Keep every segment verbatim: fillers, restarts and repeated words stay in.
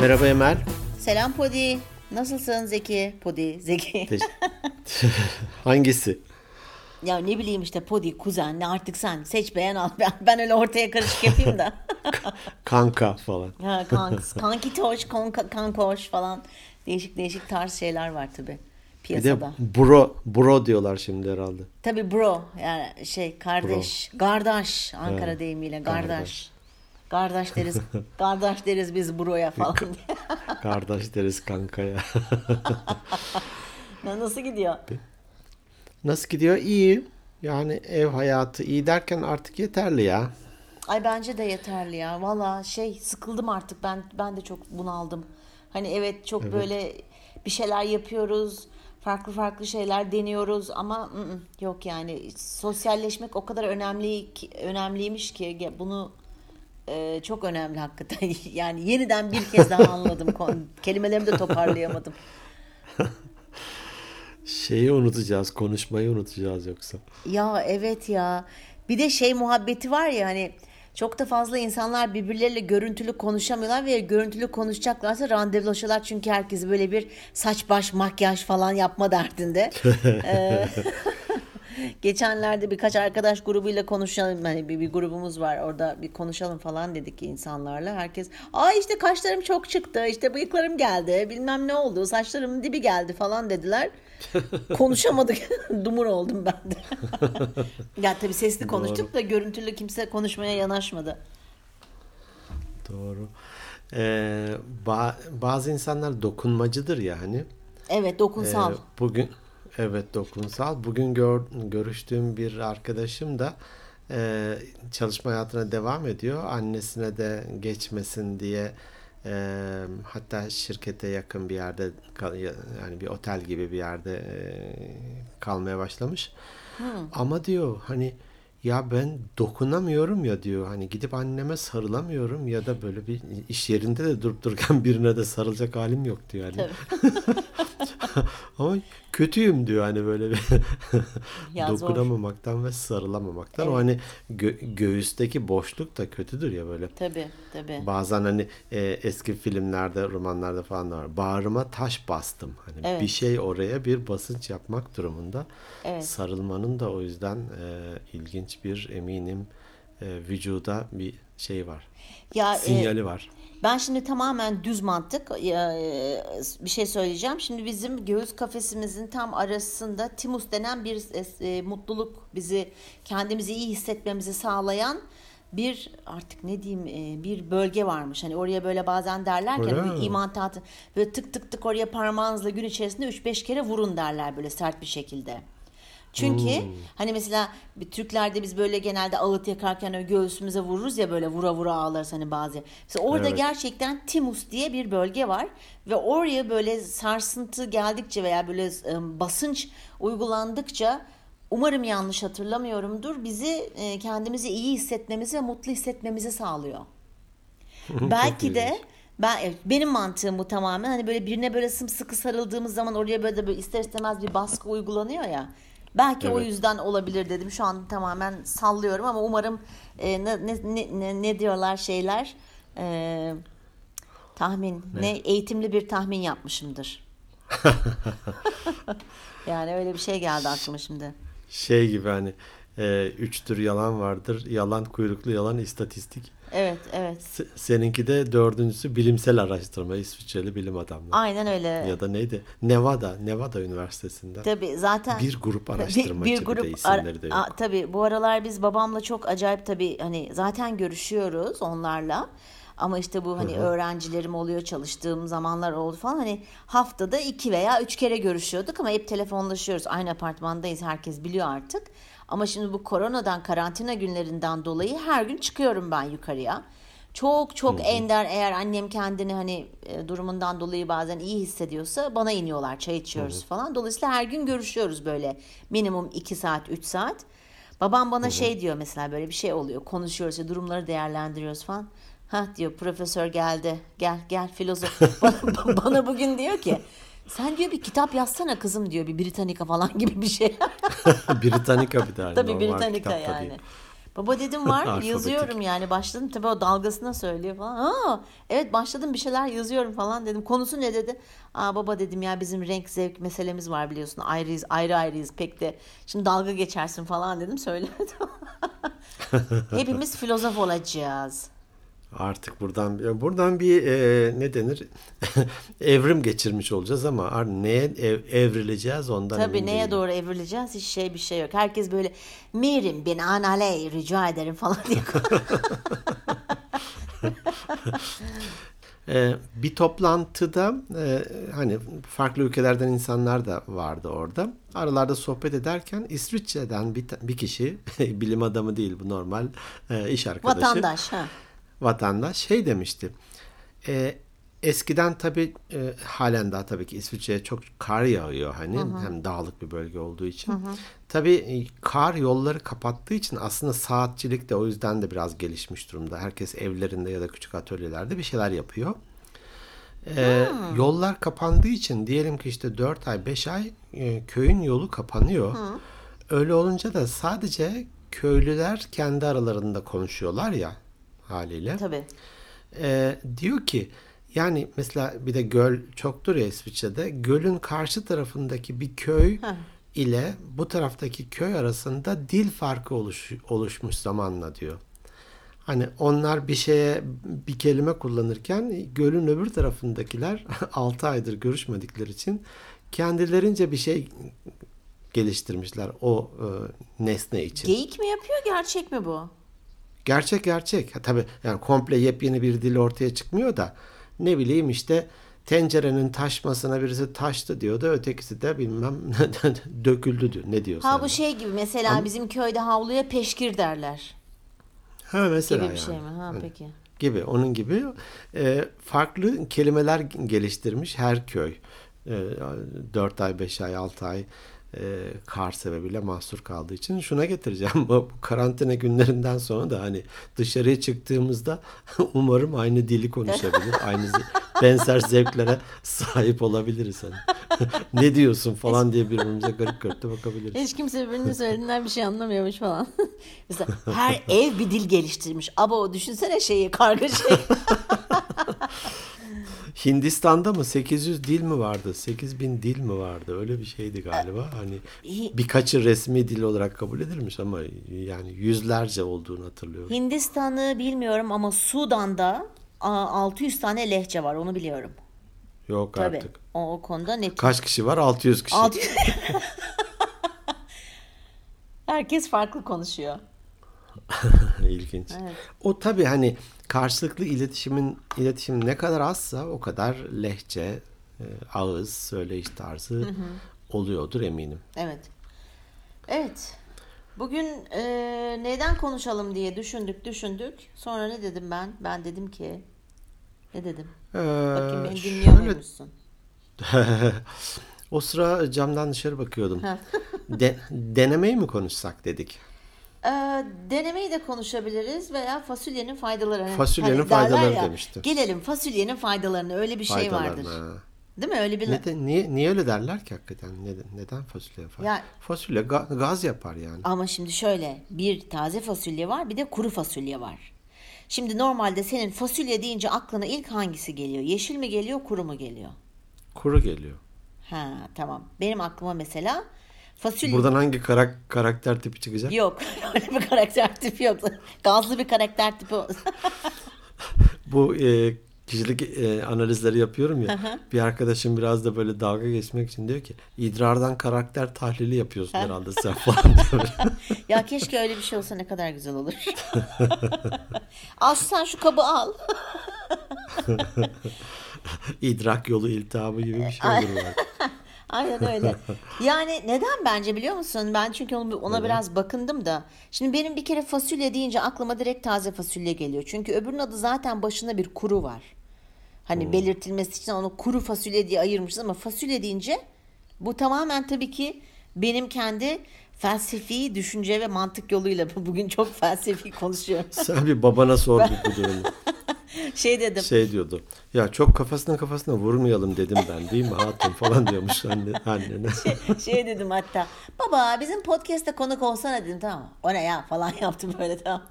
Merhaba Emel. Selam Podi. Nasılsın Zeki? Podi, Zeki. Hangisi? Ya ne bileyim işte Podi, kuzen, ne artık sen seç beğen al. Ben öyle ortaya karışık yapayım da. Kanka falan. Ha, kanks, kankitoş, konka, kankoş falan. Değişik değişik tarz şeyler var tabii piyasada. Bir de bro, bro diyorlar şimdi herhalde. Tabii bro, yani şey kardeş, bro. Gardaş, Ankara ha, deyimiyle gardaş. Gardaş. Kardeş deriz, kardeş deriz biz broya falan. Kardeş deriz kankaya. Nasıl gidiyor? Nasıl gidiyor? İyi. Yani ev hayatı iyi derken artık yeterli ya. Ay bence de yeterli ya. Valla şey sıkıldım artık ben ben de çok bunaldım. Hani evet çok evet. Böyle bir şeyler yapıyoruz. Farklı farklı şeyler deniyoruz ama ı-ı, yok yani sosyalleşmek o kadar önemli ki, önemliymiş ki bunu Ee, çok önemli hakikaten. Yani yeniden bir kez daha anladım. Kelimelerimi de toparlayamadım. Şeyi unutacağız. Konuşmayı unutacağız yoksa. Ya evet ya. Bir de şey muhabbeti var ya hani çok da fazla insanlar birbirleriyle görüntülü konuşamıyorlar ve görüntülü konuşacaklarsa randevulaşıyorlar. Çünkü herkes böyle bir saç baş makyaj falan yapma derdinde. ee, Geçenlerde birkaç arkadaş grubuyla konuşalım. Hani bir, bir grubumuz var orada bir konuşalım falan dedik insanlarla. Herkes aa işte kaşlarım çok çıktı işte bıyıklarım geldi bilmem ne oldu saçlarımın dibi geldi falan dediler. Konuşamadık. Dumur oldum ben de. Ya tabii sesli konuştuk. Doğru. Da görüntülü kimse konuşmaya yanaşmadı. Doğru. Ee, ba- bazı insanlar dokunmacıdır ya hani. Evet dokunsal. Ee, bugün... Evet dokunsal. Bugün gör, görüştüğüm bir arkadaşım da e, çalışma hayatına devam ediyor. Annesine de geçmesin diye e, hatta şirkete yakın bir yerde yani bir otel gibi bir yerde e, kalmaya başlamış. Hı. Ama diyor hani ya ben dokunamıyorum ya diyor. Hani gidip anneme sarılamıyorum ya da böyle bir iş yerinde de durup dururken birine de sarılacak halim yok diyor. Yani. Ama kötüyüm diyor hani böyle bir dokunamamaktan zor. Ve sarılamamaktan. Evet. O hani gö- göğüsteki boşluk da kötüdür ya böyle. Tabii tabii. Bazen hani e, eski filmlerde, romanlarda falan da var. Bağrıma taş bastım. Hani evet. Bir şey oraya bir basınç yapmak durumunda. Evet. Sarılmanın da o yüzden e, ilginç bir eminim e, vücuda bir şey var. Ya, sinyali e... var. Ben şimdi tamamen düz mantık bir şey söyleyeceğim. Şimdi bizim göğüs kafesimizin tam arasında timus denen bir mutluluk bizi kendimizi iyi hissetmemizi sağlayan bir artık ne diyeyim bir bölge varmış. Hani oraya böyle bazen derler ki hani iman tahtı böyle tık tık tık oraya parmağınızla gün içerisinde üç beş kere vurun derler böyle sert bir şekilde. Çünkü hmm. hani mesela Türklerde biz böyle genelde ağıt yakarken göğsümüze vururuz ya böyle vura vura ağlarız hani bazı. Mesela orada evet. Gerçekten timus diye bir bölge var ve oraya böyle sarsıntı geldikçe veya böyle basınç uygulandıkça umarım yanlış hatırlamıyorumdur bizi kendimizi iyi hissetmemizi ve mutlu hissetmemizi sağlıyor. Belki de Ben, evet, benim mantığım bu tamamen hani böyle birine böyle sımsıkı sarıldığımız zaman oraya böyle, de böyle ister istemez bir baskı uygulanıyor ya. Belki evet. O yüzden olabilir dedim. Şu an tamamen sallıyorum ama umarım e, ne, ne, ne, ne diyorlar şeyler e, tahmin ne? ne eğitimli bir tahmin yapmışımdır. Yani öyle bir şey geldi aklıma şimdi. Şey gibi hani e, üç tür yalan vardır. Yalan kuyruklu yalan istatistik. Evet, evet. Seninki de dördüncüsü bilimsel araştırma, İsviçreli bilim adamları. Aynen öyle. Ya da neydi? Nevada, Nevada Üniversitesi'nden. Tabii zaten. Bir grup araştırmacı bir, bir grup, bir de isimleri de yok. A, tabii bu aralar biz babamla çok acayip tabii hani zaten görüşüyoruz onlarla. Ama işte bu hani Hı-hı. öğrencilerim oluyor, çalıştığım zamanlar oldu falan. Hani haftada iki veya üç kere görüşüyorduk ama hep telefonlaşıyoruz. Aynı apartmandayız, herkes biliyor artık. Ama şimdi bu koronadan, karantina günlerinden dolayı her gün çıkıyorum ben yukarıya. Çok çok Hı-hı. ender eğer annem kendini hani e, durumundan dolayı bazen iyi hissediyorsa bana iniyorlar, çay içiyoruz Hı-hı. falan. Dolayısıyla her gün görüşüyoruz böyle minimum iki saat, üç saat. Babam bana Hı-hı. şey diyor mesela böyle bir şey oluyor, konuşuyoruz ya durumları değerlendiriyoruz falan. Ha diyor profesör geldi gel gel filozof bana, bana bugün diyor ki sen diyor bir kitap yazsana kızım diyor bir Britannica falan gibi bir şey. Britannica bir tane. Tabii Normal Britannica yani. Baba dedim var yazıyorum yani başladım. Tabii o dalgasına söylüyor falan. Aa, evet başladım bir şeyler yazıyorum falan dedim. Konusu ne dedi? Aa baba dedim ya bizim renk zevk meselemiz var biliyorsun. Ayrıyız ayrı ayrıyız pek de. Şimdi dalga geçersin falan dedim söylemedim. Hepimiz filozof olacağız. Artık buradan buradan bir e, ne denir evrim geçirmiş olacağız ama neye ev, evrileceğiz ondan emin değilim. Tabii neye doğru evrileceğiz hiç şey bir şey yok. Herkes böyle mirim bin analey rica ederim falan diye. e, bir toplantıda e, hani farklı ülkelerden insanlar da vardı orada. Aralarda sohbet ederken İsviçre'den bir, bir kişi bilim adamı değil bu normal e, iş arkadaşı. Vatandaş ha. Vatandaş şey demişti. E, eskiden tabii e, halen daha tabii ki İsviçre'ye çok kar yağıyor hani. Hı hı. Hem dağlık bir bölge olduğu için. Hı hı. Tabii kar yolları kapattığı için aslında saatçilik de o yüzden de biraz gelişmiş durumda. Herkes evlerinde ya da küçük atölyelerde bir şeyler yapıyor. E, yollar kapandığı için diyelim ki işte dört ay beş ay e, köyün yolu kapanıyor. Hı. Öyle olunca da sadece köylüler kendi aralarında konuşuyorlar ya. Haliyle. Tabii. Ee, diyor ki yani mesela bir de göl çoktur ya İsviçre'de. Gölün karşı tarafındaki bir köy Heh. ile bu taraftaki köy arasında dil farkı oluş, oluşmuş zamanla diyor. Hani onlar bir şeye bir kelime kullanırken gölün öbür tarafındakiler altı aydır görüşmedikleri için kendilerince bir şey geliştirmişler o e, nesne için. Geyik mi yapıyor gerçek mi bu? Gerçek gerçek. Tabii yani komple yepyeni bir dil ortaya çıkmıyor da ne bileyim işte tencerenin taşmasına birisi taştı diyordu. Ötekisi de bilmem döküldü diyor. Ne diyorsun? Ha bu şey gibi mesela Ama, bizim köyde havluya peşkir derler. Ha mesela gibi bir yani. Şey mi? Ha peki. Gibi onun gibi e, farklı kelimeler geliştirmiş her köy. E, dört ay, beş ay, altı ay. E, kar sebebiyle mahsur kaldığı için şuna getireceğim. Bu karantina günlerinden sonra da hani dışarıya çıktığımızda umarım aynı dili konuşabilir. Aynı benzer zevklere sahip olabiliriz. Hani. Ne diyorsun falan diye birbirimize garip garip de bakabiliriz. Hiç kimse birbirinin söylediğinden bir şey anlamıyormuş falan. Mesela her ev bir dil geliştirmiş. Abo düşünsene şeyi kargaşayı. Hindistan'da mı sekiz yüz dil mi vardı? sekiz bin dil mi vardı? Öyle bir şeydi galiba. Hani birkaçı resmi dil olarak kabul edilmiş ama yani yüzlerce olduğunu hatırlıyorum. Hindistan'ı bilmiyorum ama Sudan'da altı yüz tane lehçe var. Onu biliyorum. Yok Tabii, artık. O, o konuda net. Kaç kişi var? altı yüz kişi. altı yüz... Herkes farklı konuşuyor. İlginç. Evet. O tabii hani karşılıklı iletişimin iletişim ne kadar azsa o kadar lehçe, ağız, söyleyiş tarzı hı hı. oluyordur eminim. Evet. Evet. Bugün e, neden konuşalım diye düşündük düşündük. Sonra ne dedim ben? Ben dedim ki ne dedim? Ee, Bakayım beni dinliyor şöyle... musun? O sıra camdan dışarı bakıyordum. De, denemeyi mi konuşsak dedik? Denemeyi de konuşabiliriz veya fasulyenin faydaları. Fasulyenin hani faydaları ya, demiştim. Gelelim fasulyenin faydalarına öyle bir şey vardır. Ha. Değil mi öyle bir? Neden, niye, niye öyle derler ki hakikaten? Neden, neden fasulye faydalı? Ya, fasulye ga- gaz yapar yani. Ama şimdi şöyle bir taze fasulye var bir de kuru fasulye var. Şimdi normalde senin fasulye deyince aklına ilk hangisi geliyor? Yeşil mi geliyor kuru mu geliyor? Kuru geliyor. Ha tamam benim aklıma mesela. Fasulye. Buradan hangi karak- karakter tipi çıkacak? Yok. Öyle bir karakter tipi yok. Gazlı bir karakter tipi. Bu e, kişilik e, analizleri yapıyorum ya. Hı-hı. Bir arkadaşım biraz da böyle dalga geçmek için diyor ki idrardan karakter tahlili yapıyorsun herhalde sen falan diyor. Ya keşke öyle bir şey olsa ne kadar güzel olur. Aslan şu kabı al. İdrak yolu iltihabı gibi bir şey olur var. Aynen öyle. Yani neden bence biliyor musun? Ben çünkü ona biraz bakındım da. Şimdi benim bir kere fasulye deyince aklıma direkt taze fasulye geliyor. Çünkü öbürünün adı zaten başında bir kuru var. Hani hmm. belirtilmesi için onu kuru fasulye diye ayırmışız ama fasulye deyince bu tamamen tabii ki benim kendi felsefi düşünce ve mantık yoluyla bugün çok felsefi konuşuyorum. Sen bir babana sor bu durumu. Şey dedim. Şey diyordu. Ya çok kafasına kafasına vurmayalım dedim ben, değil mi hatun falan diyormuş anne, annene. Şey, şey dedim hatta. Baba bizim podcast'te konuk olsana dedim, tamam mı? O ne ya falan yaptım böyle, tamam.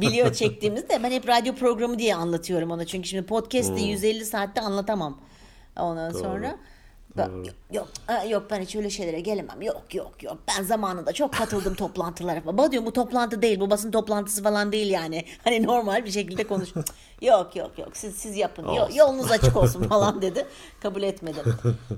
Biliyor çektiğimizde ben hep radyo programı diye anlatıyorum ona. Çünkü şimdi podcast'te hmm. yüz elli saatte anlatamam. Ondan Doğru. sonra. Ba- yok yok ben hiç öyle şeylere gelemem. Yok yok yok. Ben zamanında çok katıldım toplantılara. Baba diyorum bu toplantı değil. Bu basın toplantısı falan değil yani. Hani normal bir şekilde konuş. Yok yok yok. Siz siz yapın. Yo- yolunuz açık olsun falan dedi. Kabul etmedim.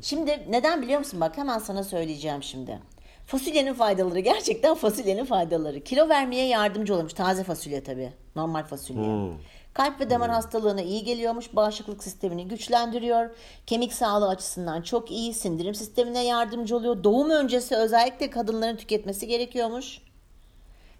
Şimdi neden biliyor musun? Bak hemen sana söyleyeceğim şimdi. Fasulyenin faydaları, gerçekten fasulyenin faydaları. Kilo vermeye yardımcı olmuş. Taze fasulye tabii. Normal fasulye. Hmm. Kalp ve damar hmm. hastalığına iyi geliyormuş, bağışıklık sistemini güçlendiriyor, kemik sağlığı açısından çok iyi, sindirim sistemine yardımcı oluyor. Doğum öncesi özellikle kadınların tüketmesi gerekiyormuş.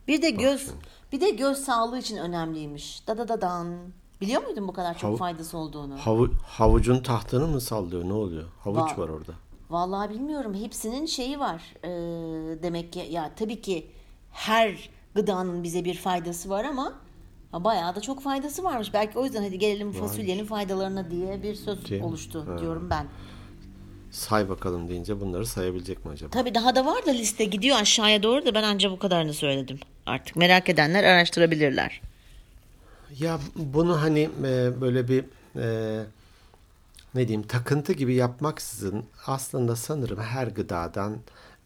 Bir de göz, bir de göz sağlığı için önemliymiş. Da da da dan. Biliyor muydun bu kadar çok Hav- faydası olduğunu? Hav- havucun tahtını mı sallıyor, ne oluyor? Havuç Va- var orada. Vallahi bilmiyorum. Hepsinin şeyi var. Ee, demek ki ya tabii ki her gıdanın bize bir faydası var ama bayağı da çok faydası varmış. Belki o yüzden hadi gelelim fasulyenin faydalarına diye bir söz Değil oluştu mi? diyorum ben. Say bakalım deyince bunları sayabilecek mi acaba? Tabii daha da var da liste gidiyor aşağıya doğru da ben ancak bu kadarını söyledim. Artık merak edenler araştırabilirler. Ya bunu hani böyle bir ne diyeyim takıntı gibi yapmaksızın aslında sanırım her gıdadan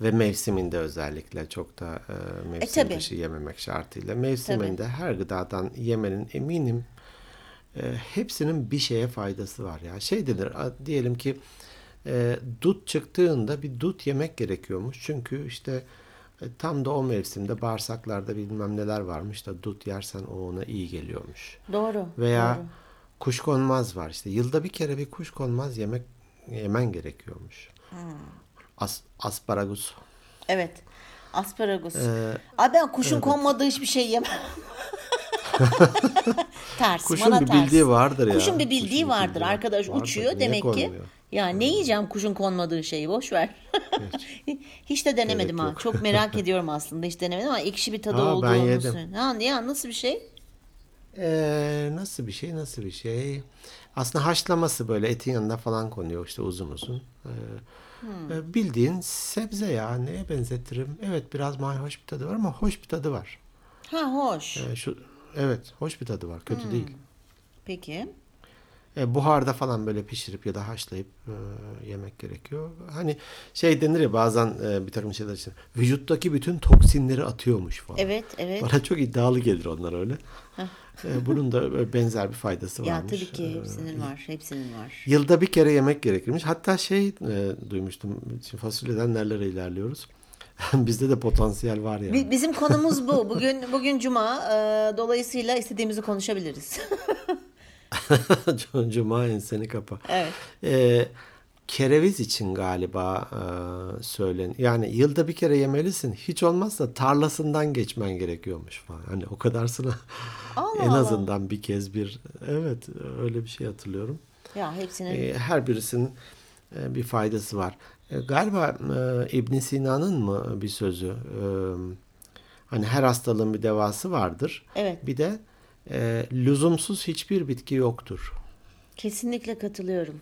ve mevsiminde özellikle çok da e, mevsim e, dışı yememek şartıyla. Mevsiminde tabii. her gıdadan yemenin eminim e, hepsinin bir şeye faydası var. Ya. Şey denir diyelim ki e, dut çıktığında bir dut yemek gerekiyormuş. Çünkü işte e, tam da o mevsimde bağırsaklarda bilmem neler varmış da dut yersen o ona iyi geliyormuş. Doğru. Veya doğru. kuşkonmaz var işte. Yılda bir kere bir kuşkonmaz yemek yemen gerekiyormuş. Hmm. As, asparagus. Evet. Asparagus. Ee, Abi ben kuşun evet. konmadığı hiçbir şey yemem. Ters. Kuşun bana bir ters. bildiği vardır ya. Kuşun bir bildiği kuşun vardır. Bildiği Arkadaş vardır. uçuyor Niye demek konmuyor? ki. Ya yani hmm. ne yiyeceğim kuşun konmadığı şeyi? Boş ver. Hiç. hiç de denemedim ha. Çok merak ediyorum aslında. Hiç denemedim ama ekşi bir tadı Aa, olduğunu. Ben yedim. Ha, ya, nasıl bir şey? Ee, nasıl bir şey? Nasıl bir şey? Aslında haşlaması böyle etin yanına falan konuyor. İşte uzun uzun. Ee, Hmm. Bildiğin sebze ya, neye benzetirim? Evet biraz mayhoş bir tadı var ama hoş bir tadı var. Ha hoş. Ee, şu, evet hoş bir tadı var, kötü hmm. değil. Peki. Ee, buharda falan böyle pişirip ya da haşlayıp e, yemek gerekiyor. Hani şey denir ya bazen e, bir takım şeyler için vücuttaki bütün toksinleri atıyormuş falan. Evet evet. Bana çok iddialı gelir onlar öyle. Bunun da benzer bir faydası ya varmış. Ya tabii ki hepsinin var, hepsinin var. Yılda bir kere yemek gerekirmiş. Hatta şey e, duymuştum. Şimdi fasulyeden nerelere ilerliyoruz? Bizde de potansiyel var yani. Bizim konumuz bu. Bugün bugün cuma. E, dolayısıyla istediğimizi konuşabiliriz. Cuma enseni kapa. Evet. E, kereviz için galiba e, söylen. Yani yılda bir kere yemelisin. Hiç olmazsa tarlasından geçmen gerekiyormuş falan. Hani o kadarsına Allah en azından Allah. bir kez bir evet öyle bir şey hatırlıyorum. Ya hepsinin e, her birisinin e, bir faydası var. E, galiba e, İbn Sina'nın mı bir sözü? E, hani her hastalığın bir devası vardır. Evet. Bir de e, lüzumsuz hiçbir bitki yoktur. Kesinlikle katılıyorum.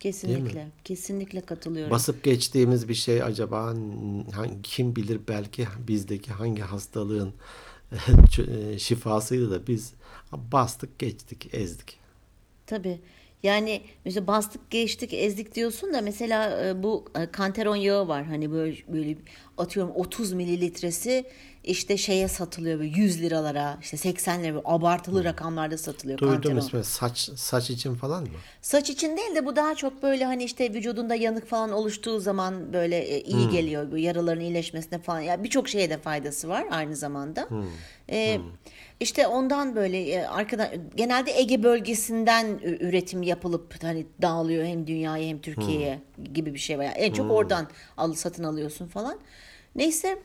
Kesinlikle. Kesinlikle katılıyorum. Basıp geçtiğimiz bir şey acaba hangi, kim bilir belki bizdeki hangi hastalığın şifasıydı da biz bastık geçtik, ezdik. Tabii. Yani mesela bastık geçtik, ezdik diyorsun da mesela bu kantaron yağı var. Hani böyle, böyle atıyorum otuz mililitresi işte şeye satılıyor böyle yüz liralara, işte seksen lira, abartılı hmm. rakamlarda satılıyor. Duydum ismi, saç saç için falan mı? Saç için değil de bu daha çok böyle hani işte vücudunda yanık falan oluştuğu zaman böyle iyi hmm. geliyor. Yaraların iyileşmesine falan. Ya yani birçok şeye de faydası var aynı zamanda. Hmm. Ee, hmm. İşte ondan böyle arkadan genelde Ege bölgesinden üretim yapılıp hani dağılıyor hem dünyaya hem Türkiye'ye hmm. gibi bir şey var. Yani en çok hmm. oradan al satın alıyorsun falan. Neyse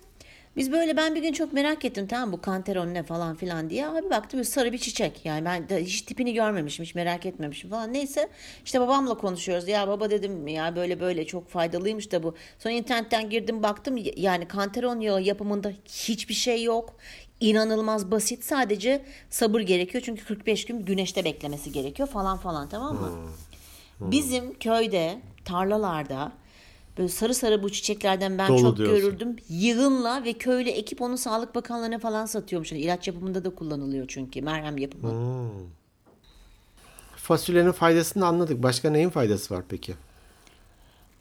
Biz böyle ben bir gün çok merak ettim, tamam bu kanteron ne falan filan diye. Abi baktım böyle sarı bir çiçek. Yani ben de hiç tipini görmemişim, hiç merak etmemişim falan. Neyse işte babamla konuşuyoruz. Ya baba dedim ya böyle böyle çok faydalıymış da bu. Sonra internetten girdim baktım, yani kanteron yağı yapımında hiçbir şey yok. İnanılmaz basit, sadece sabır gerekiyor. Çünkü kırk beş gün güneşte beklemesi gerekiyor falan falan, tamam mı? Hmm. Hmm. Bizim köyde tarlalarda böyle sarı sarı bu çiçeklerden ben Dolu çok diyorsun. görürdüm. Yığınla ve köylü ekip onu Sağlık Bakanlığı'na falan satıyormuş. Yani ilaç yapımında da kullanılıyor çünkü. Merhem yapımı. Hmm. Fasulyenin faydasını anladık. Başka neyin faydası var peki?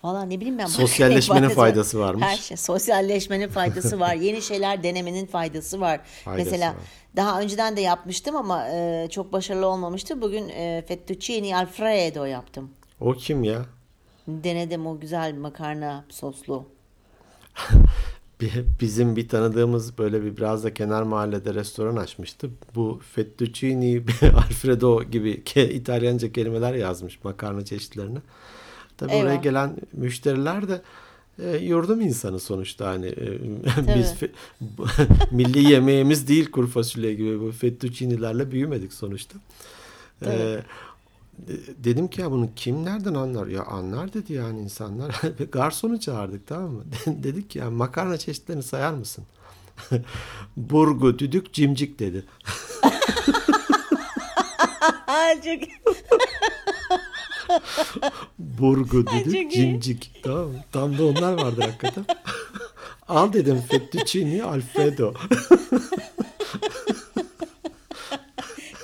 Valla ne bileyim ben. Sosyalleşmenin faydası, faydası varmış. Her şey. Sosyalleşmenin faydası var. Yeni şeyler denemenin faydası var. Faydası Mesela var. Daha önceden de yapmıştım ama e, çok başarılı olmamıştı. Bugün e, fettuccine alfredo yaptım. O kim ya? Denedim, o güzel makarna soslu. Bizim bir tanıdığımız böyle bir biraz da kenar mahallede restoran açmıştı. Bu fettuccine, alfredo gibi İtalyanca kelimeler yazmış makarna çeşitlerine. Tabii Eyvah. Oraya gelen müşteriler de e, yurdum insanı sonuçta, hani e, biz fe, milli yemeğimiz değil kuru fasulye gibi, bu fettuccine'lerle büyümedik sonuçta. Evet. Dedim ki ya bunu kim nereden anlar? Ya anlar dedi yani insanlar. Garsonu çağırdık, tamam mı? Dedik ki ya makarna çeşitlerini sayar mısın? Burgu, düdük, cimcik dedi. Burgu, düdük, cimcik. Tamam. Tam da onlar vardır hakikaten. Al dedim fettuccine alfredo.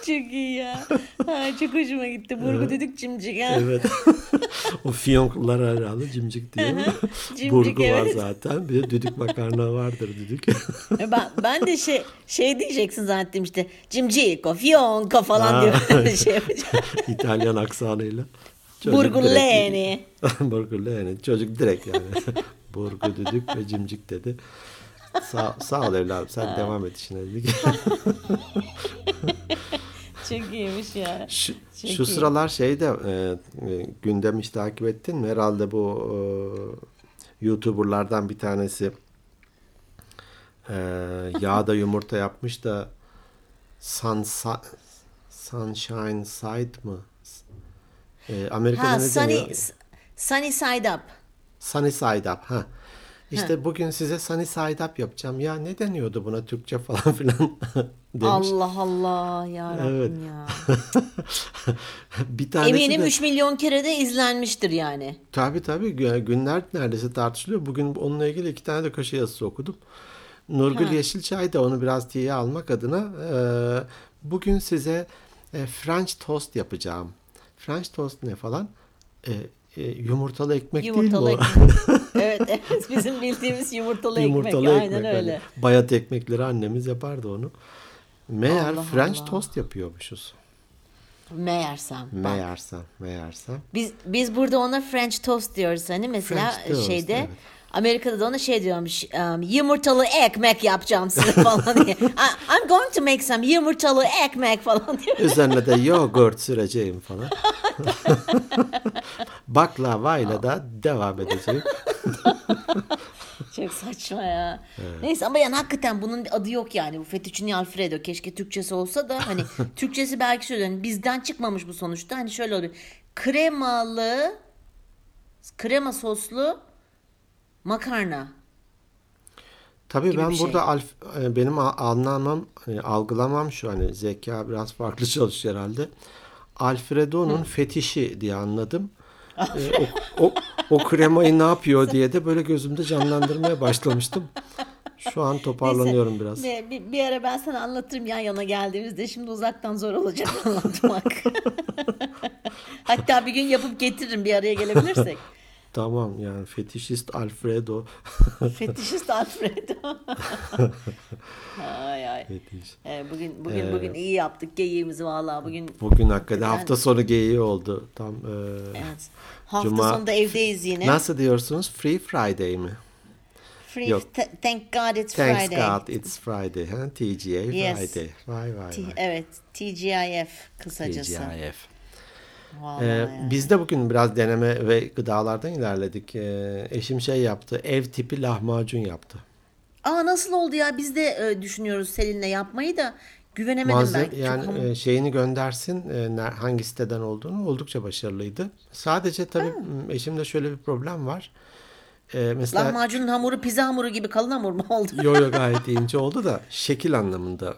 Çok iyi ya. Ha, çok hoşuma gitti. Burgu evet. Dedik cimcik. Ha. Evet. O fiyonklar herhalde cimcik diyor. Cimcik, burgu evet. Var zaten. Bir de düdük makarna vardır düdük. ben, ben de şey şey diyeceksin zannettim işte. Cimcik, o fiyonko falan ha, diyor. Şey İtalyan aksanıyla. Burguleni. Burguleni. Çocuk direkt yani. Burgu, düdük ve cimcik dedi. Sağ, sağ ol evladım. Sen ha. devam et işine dedik. Çok iyiymiş ya. Şu, Çok şu iyi. Sıralar şeyde e, gündemi hiç takip ettin mi? Herhalde bu e, YouTuber'lardan bir tanesi e, yağda yumurta yapmış da sun, sun, Sunshine Side mı? E, Amerika'da ha, ne sunny, deniyor? Sunny Side Up. Sunny Side Up. Ha. İşte ha. Bugün size sunny side up yapacağım. Ya ne deniyordu buna Türkçe falan filan demiş. Allah Allah yarabbim evet. ya. Bir tanesi eminim de, üç milyon kere de izlenmiştir yani. Tabii tabii günler neredeyse tartışılıyor. Bugün onunla ilgili iki tane de köşe yazısı okudum. Nurgül ha. Yeşilçay da onu biraz diye almak adına e, bugün size e, French toast yapacağım. French toast ne falan? E, e, yumurtalı ekmek yumurtalı değil mi o? Ekmek. Evet, evet, bizim bildiğimiz yumurtalı, yumurtalı ekmek. Ekmek. Aynen öyle. Yani bayat ekmekleri annemiz yapardı onu. Meğer Allah French Allah. toast yapıyormuşuz. Meğersem. Meğersem, meğersem. Biz biz burada ona French toast diyoruz hani mesela toast, şeyde evet. Amerika'da da ona şey diyormuş. Um, yumurtalı ekmek yapacağım size falan diye. I'm going to make some yumurtalı ekmek falan diyor. Üzerine de yoğurt süreceğim falan. Baklavayla da devam edeceğim. Çok saçma ya. Evet. Neyse ama yani hakikaten bunun adı yok yani. Bu fettuccine alfredo keşke Türkçesi olsa da hani Türkçesi belki şöyle hani bizden çıkmamış bu sonuçta. Hani şöyle oluyor. Kremalı krema soslu makarna. Tabii ben burada şey. alf, benim anlamam, algılamam şu hani zeka biraz farklı çalışıyor herhalde. Alfredo'nun Hı. fetişi diye anladım. Ee, o, o, o kremayı ne yapıyor diye de böyle gözümde canlandırmaya başlamıştım. Şu an toparlanıyorum Neyse, biraz. Ne, bir, bir ara ben sana anlatırım yan yana geldiğimizde. Şimdi uzaktan zor olacak anlatmak. Hatta bir gün yapıp getiririm bir araya gelebilirsek. Tamam yani fetişist Alfredo. Fetişist Alfredo. Ay ay. Fetiş. Ee, bugün bugün ee, bugün iyi yaptık geyiğimizi vallahi bugün. Bugün hakikaten yani, hafta sonu geyiği oldu tam. E, evet. Hafta Cuma, sonu da evdeyiz yine. Nasıl diyorsunuz? Free Friday mi? Free. Yok. Th- thank God it's Thanks Friday. Thanks God it's Friday. Ha? T G A yes. Friday. Vay vay T- vay. Evet. T G I F kısacası. T G I F. Ee, yani. Biz de bugün biraz deneme ve gıdalardan ilerledik. Ee, eşim şey yaptı, ev tipi lahmacun yaptı. Aa nasıl oldu ya? Biz de e, düşünüyoruz Selin'le yapmayı da güvenemedim Malzeme, belki. Çok yani hamur. e, şeyini göndersin, e, ner- hangi siteden olduğunu, oldukça başarılıydı. Sadece tabii Ha, m, eşimde şöyle bir problem var. E, mesela lahmacunun hamuru pizza hamuru gibi kalın hamur mu oldu? yo yo gayet ince oldu da şekil anlamında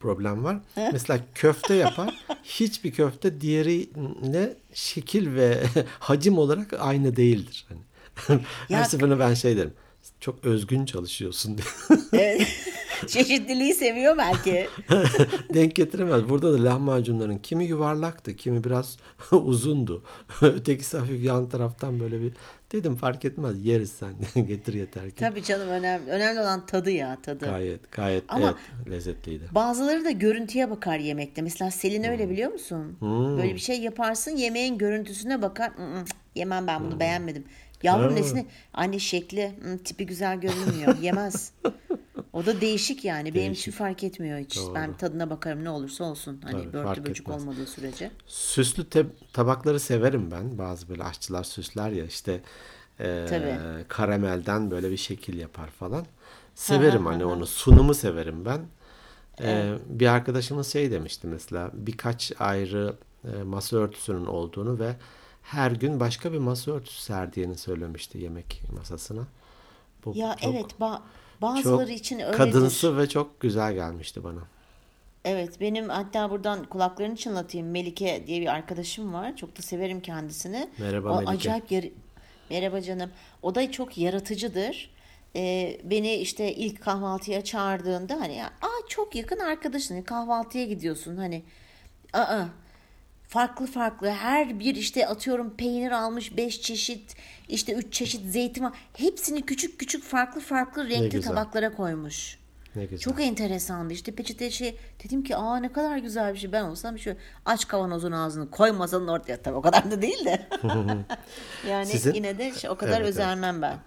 problem var. Mesela köfte yapar. Hiçbir köfte diğerine şekil ve hacim olarak aynı değildir. Hani her Ya seferinde ben şey derim. Çok özgün çalışıyorsun diye. e, çeşitliliği seviyor belki. Denk getiremez. Burada da lahmacunların kimi yuvarlaktı, kimi biraz uzundu. Ötekisi hafif yan taraftan böyle bir dedim fark etmez yeriz sen getir yeter ki. Tabii canım, önemli. Önemli olan tadı ya, tadı. Gayet gayet Ama evet lezzetliydi. bazıları da görüntüye bakar yemekte. Mesela Selin öyle, biliyor musun? Böyle bir Hmm. şey yaparsın, yemeğin görüntüsüne bakar. "Mm, mm, Yemem ben bunu, beğenmedim." Yavrum Ha. nesini? Anne şekli, "Mm, tipi güzel görünmüyor." Yemez. O da değişik yani. Benim için Değişik. fark etmiyor hiç. Ben Doğru. tadına bakarım ne olursa olsun. Hani Tabii börtü fark böcük etmez. olmadığı sürece. Süslü te- tabakları severim ben. Bazı böyle aşçılar süsler ya işte eee, Tabii. karamelden böyle bir şekil yapar falan. Ha ha Severim ha hani ha. onu. Sunumu severim ben. Evet. Eee, bir arkadaşımız şey demişti mesela birkaç ayrı e, masa örtüsünün olduğunu ve her gün başka bir masa örtüsü serdiğini söylemişti yemek masasına. Bu Ya evet, çok ba- çok bazıları için öyledir. kadınsı ve çok güzel gelmişti bana. Evet, benim hatta buradan kulaklarını çınlatayım. Melike diye bir arkadaşım var. Çok da severim kendisini. Merhaba O Melike. acayip yar- Merhaba canım. O da çok yaratıcıdır. Ee, beni işte ilk kahvaltıya çağırdığında hani ya, aa çok yakın arkadaşın kahvaltıya gidiyorsun hani. Aa farklı farklı her bir işte atıyorum peynir almış beş çeşit, işte üç çeşit zeytin var. Hepsini küçük küçük farklı farklı Ne renkli güzel. tabaklara koymuş. Ne güzel. Çok enteresandı işte peçete şey dedim ki aa ne kadar güzel bir şey, ben olsam şöyle aç kavanozun ağzını koy masanın ortaya, tabii o kadar da değil de yani Sizin yine de şey, o kadar evet evet. özenmem ben.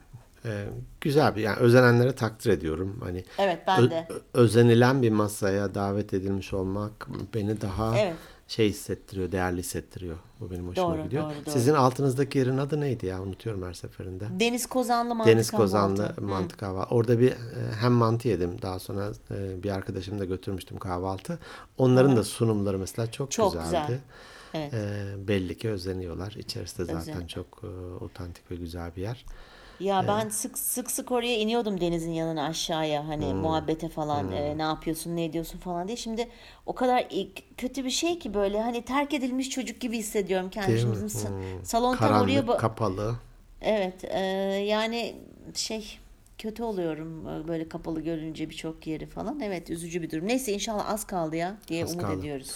Ee, güzel bir yani özenenlere takdir ediyorum. Hani Evet ö- ben de. ö- özenilen bir masaya davet edilmiş olmak beni daha Evet şey hissettiriyor, değerli hissettiriyor. Bu benim hoşuma doğru gidiyor. doğru doğru. Sizin altınızdaki yerin adı neydi ya? Unutuyorum her seferinde. Deniz Kozanlı mantı Deniz Kozanlı kahvaltı. Hı. mantı kahvaltı. Orada bir e, hem mantı yedim. Daha sonra e, bir arkadaşımı da götürmüştüm kahvaltı. Onların da Aha, sunumları mesela çok çok güzel. güzeldi. Evet E, belli ki özeniyorlar. İçerisi de özen. zaten çok e, otantik ve güzel bir yer. Ya ben sık sık sık oraya iniyordum denizin yanına aşağıya hani muhabbete falan e, ne yapıyorsun ne ediyorsun falan diye. Şimdi o kadar i- kötü bir şey ki böyle hani terk edilmiş çocuk gibi hissediyorum kendimi. Değil Şimdi mi? bizim sa- Hmm. salon tam oraya Karanlık, ba- kapalı. evet e, yani şey kötü oluyorum e, böyle kapalı görünce birçok yeri falan. Evet üzücü bir durum. Neyse inşallah az kaldı ya diye Az umut kaldı. ediyoruz.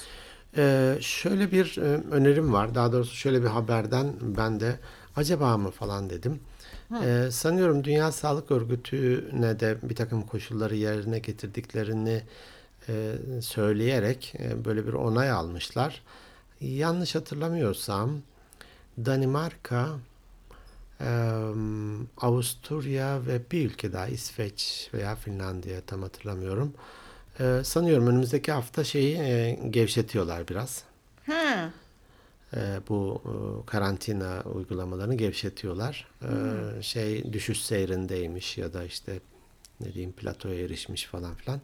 Ee, şöyle bir e, önerim var. Daha doğrusu şöyle bir haberden ben de acaba mı falan dedim. Ee, sanıyorum Dünya Sağlık Örgütü'ne de bir takım koşulları yerine getirdiklerini e, söyleyerek e, böyle bir onay almışlar. Yanlış hatırlamıyorsam Danimarka, Em, Avusturya ve bir ülke daha İsveç veya Finlandiya tam hatırlamıyorum. E, sanıyorum önümüzdeki hafta şeyi e, gevşetiyorlar biraz. Ha. E, bu e, karantina uygulamalarını gevşetiyorlar. Hmm. E, şey düşüş seyrindeymiş ya da işte ne diyeyim platoya erişmiş falan filan.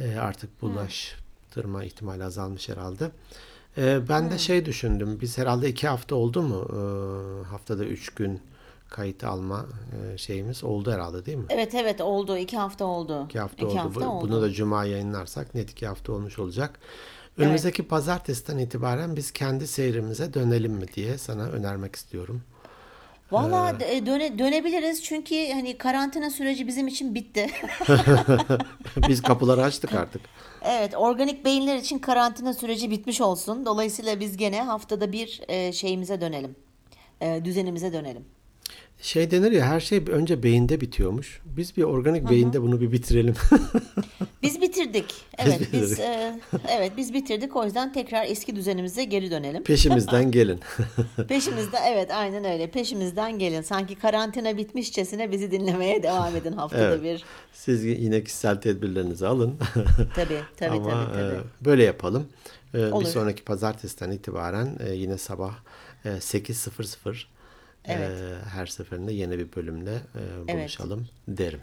E, artık Hmm. bulaştırma ihtimali azalmış herhalde. E, ben de Hmm. şey düşündüm. Biz herhalde iki hafta oldu mu? E, haftada üç gün kayıt alma e, şeyimiz oldu herhalde değil mi? Evet evet oldu. İki hafta oldu. İki hafta İki oldu. hafta Bu- Bunu oldu. da cuma yayınlarsak net iki hafta olmuş olacak. Evet. Önümüzdeki pazartesiden itibaren biz kendi seyrimize dönelim mi diye sana önermek istiyorum. Valla Ee, döne, dönebiliriz çünkü hani karantina süreci bizim için bitti. biz kapıları açtık artık. Evet, organik beyinler için karantina süreci bitmiş olsun. Dolayısıyla biz gene haftada bir e, şeyimize dönelim. E, düzenimize dönelim. Şey denir ya her şey önce beyinde bitiyormuş. Biz bir organik Hı hı. beyinde bunu bir bitirelim. Biz bitirdik. Biz Evet, biz bitirdik. e, evet biz bitirdik. O yüzden tekrar eski düzenimize geri dönelim. Peşimizden gelin. Peşimizde evet aynen öyle. Peşimizden gelin. Sanki karantina bitmişçesine bizi dinlemeye devam edin haftada Evet. bir. Siz yine kişisel tedbirlerinizi alın. Tabii, tabii, tabii, Ama tabii. e, böyle yapalım. E, bir Olur. sonraki pazartesiden itibaren e, yine sabah e, sekiz e, Evet. her seferinde yeni bir bölümle e, Evet. buluşalım derim.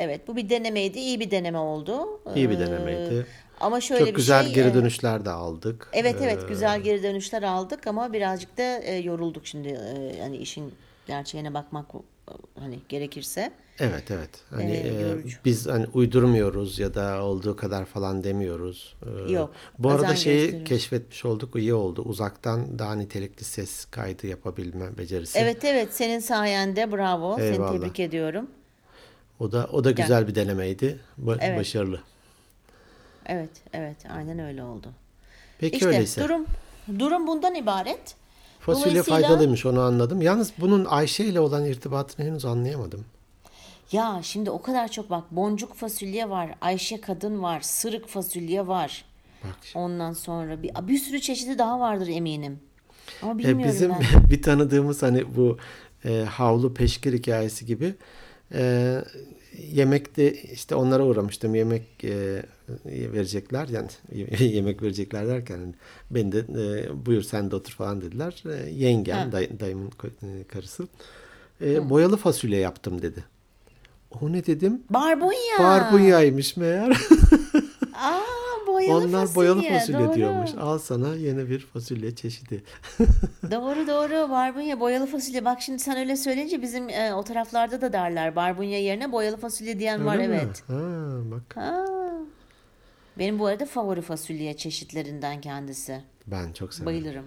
Evet, bu bir denemeydi. İyi bir deneme oldu. İyi bir denemeydi. Ee, ama şöyle Çok bir güzel şey, geri dönüşler de aldık. Evet evet güzel geri dönüşler aldık ama birazcık da e, yorulduk şimdi. E, yani işin gerçeğine bakmak hani gerekirse. Evet evet. Hani e, e, biz hani uydurmuyoruz ya da olduğu kadar falan demiyoruz. E, Yok. Bu arada şeyi gösteriyor. Keşfetmiş olduk. İyi oldu. Uzaktan daha nitelikli ses kaydı yapabilme becerisi. Evet evet senin sayende bravo. Eyvallah. Seni tebrik ediyorum. O da o da güzel yani, bir denemeydi. Ba- evet. Başarılı. Evet, evet. Aynen öyle oldu. Peki işte, öyleyse. Durum durum bundan ibaret. Fasulye Dolayısıyla... faydalıymış, onu anladım. Yalnız bunun Ayşe ile olan irtibatını henüz anlayamadım. Ya şimdi o kadar çok bak boncuk fasulye var, Ayşe kadın var, sırık fasulye var. Bak. Ondan sonra bir bir sürü çeşidi daha vardır eminim. Ama bilmiyorum e bizim ben. Bir tanıdığımız hani bu e, havlu peşkir hikayesi gibi Ee, yemekte işte onlara uğramıştım, yemek e, verecekler yani yemek verecekler derken ben de e, buyur sen de otur falan dediler. E, yengem day, dayımın karısı e, boyalı fasulye yaptım dedi. O ne dedim? Barbunya. Barbunyaymış meğer. Aa, boyalı Onlar fasulye, boyalı fasulye doğru. diyormuş. Al sana yeni bir fasulye çeşidi. doğru doğru barbunya boyalı fasulye. Bak şimdi sen öyle söyleyince bizim e, o taraflarda da derler barbunya yerine boyalı fasulye diyen öyle var mi? Evet. Ha, bak. Ha. Benim bu arada favori fasulye çeşitlerinden kendisi. Ben çok severim. Bayılırım.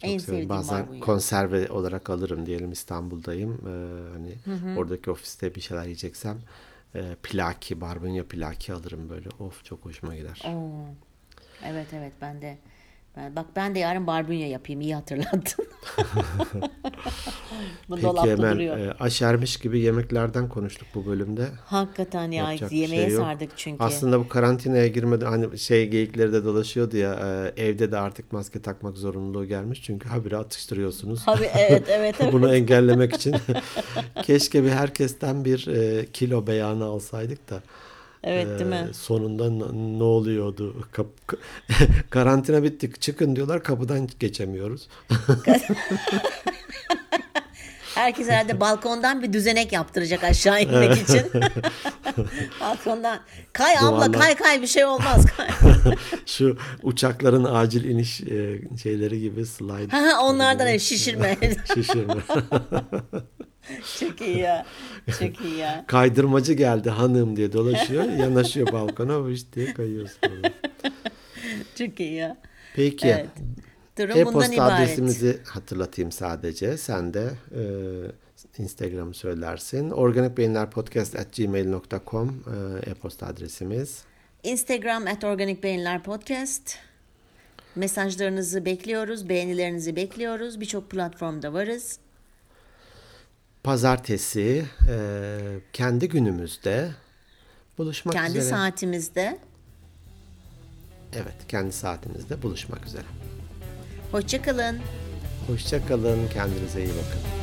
Çok en sevdiğim Bazen barbunya. Konserve olarak alırım diyelim İstanbul'dayım. Ee, hani hı hı. Oradaki ofiste bir şeyler yiyeceksem. Plaki, barbunya plaki alırım böyle. Of çok hoşuma gider. Oo. Evet evet ben de. Ben, bak ben de yarın barbunya yapayım. İyi hatırlattın. Peki hemen e, aşermiş gibi yemeklerden konuştuk bu bölümde. Hakikaten ya yemeğe şey sardık çünkü. Aslında bu karantinaya girmeden hani şey geyikleri de dolaşıyordu ya e, evde de artık maske takmak zorunluluğu gelmiş. Çünkü habire atıştırıyorsunuz. Habire evet evet. evet. Bunu engellemek için keşke bir herkesten bir e, kilo beyanı alsaydık da. Evet değil mi? Ee, sonunda n- ne oluyordu? Kap- Karantina bittik çıkın diyorlar kapıdan geçemiyoruz. Herkes herhalde balkondan bir düzenek yaptıracak aşağı inmek için. Balkondan kay abla kay kay bir şey olmaz. Şu uçakların acil iniş e, şeyleri gibi slide. Ha, onlardan ev şişirme. Şişirme. Çok iyi ya. Çok iyi ya. Kaydırmacı geldi hanım diye dolaşıyor. Yanaşıyor balkona. İşte kayıyorsun. Çok iyi ya. Peki. Evet. Durum e-posta bundan adresimizi ibaret. Hatırlatayım sadece. Sen de e, Instagram'ı söylersin. organik beyinler podcast at gmail dot com e, e-posta adresimiz. Instagram at organikbeyinlerpodcast. Mesajlarınızı bekliyoruz. Beğenilerinizi bekliyoruz. Birçok platformda varız. Pazartesi e, kendi günümüzde buluşmak kendi üzere. Kendi saatimizde. Evet, kendi saatimizde buluşmak üzere. Hoşça kalın. Hoşça kalın. Kendinize iyi bakın.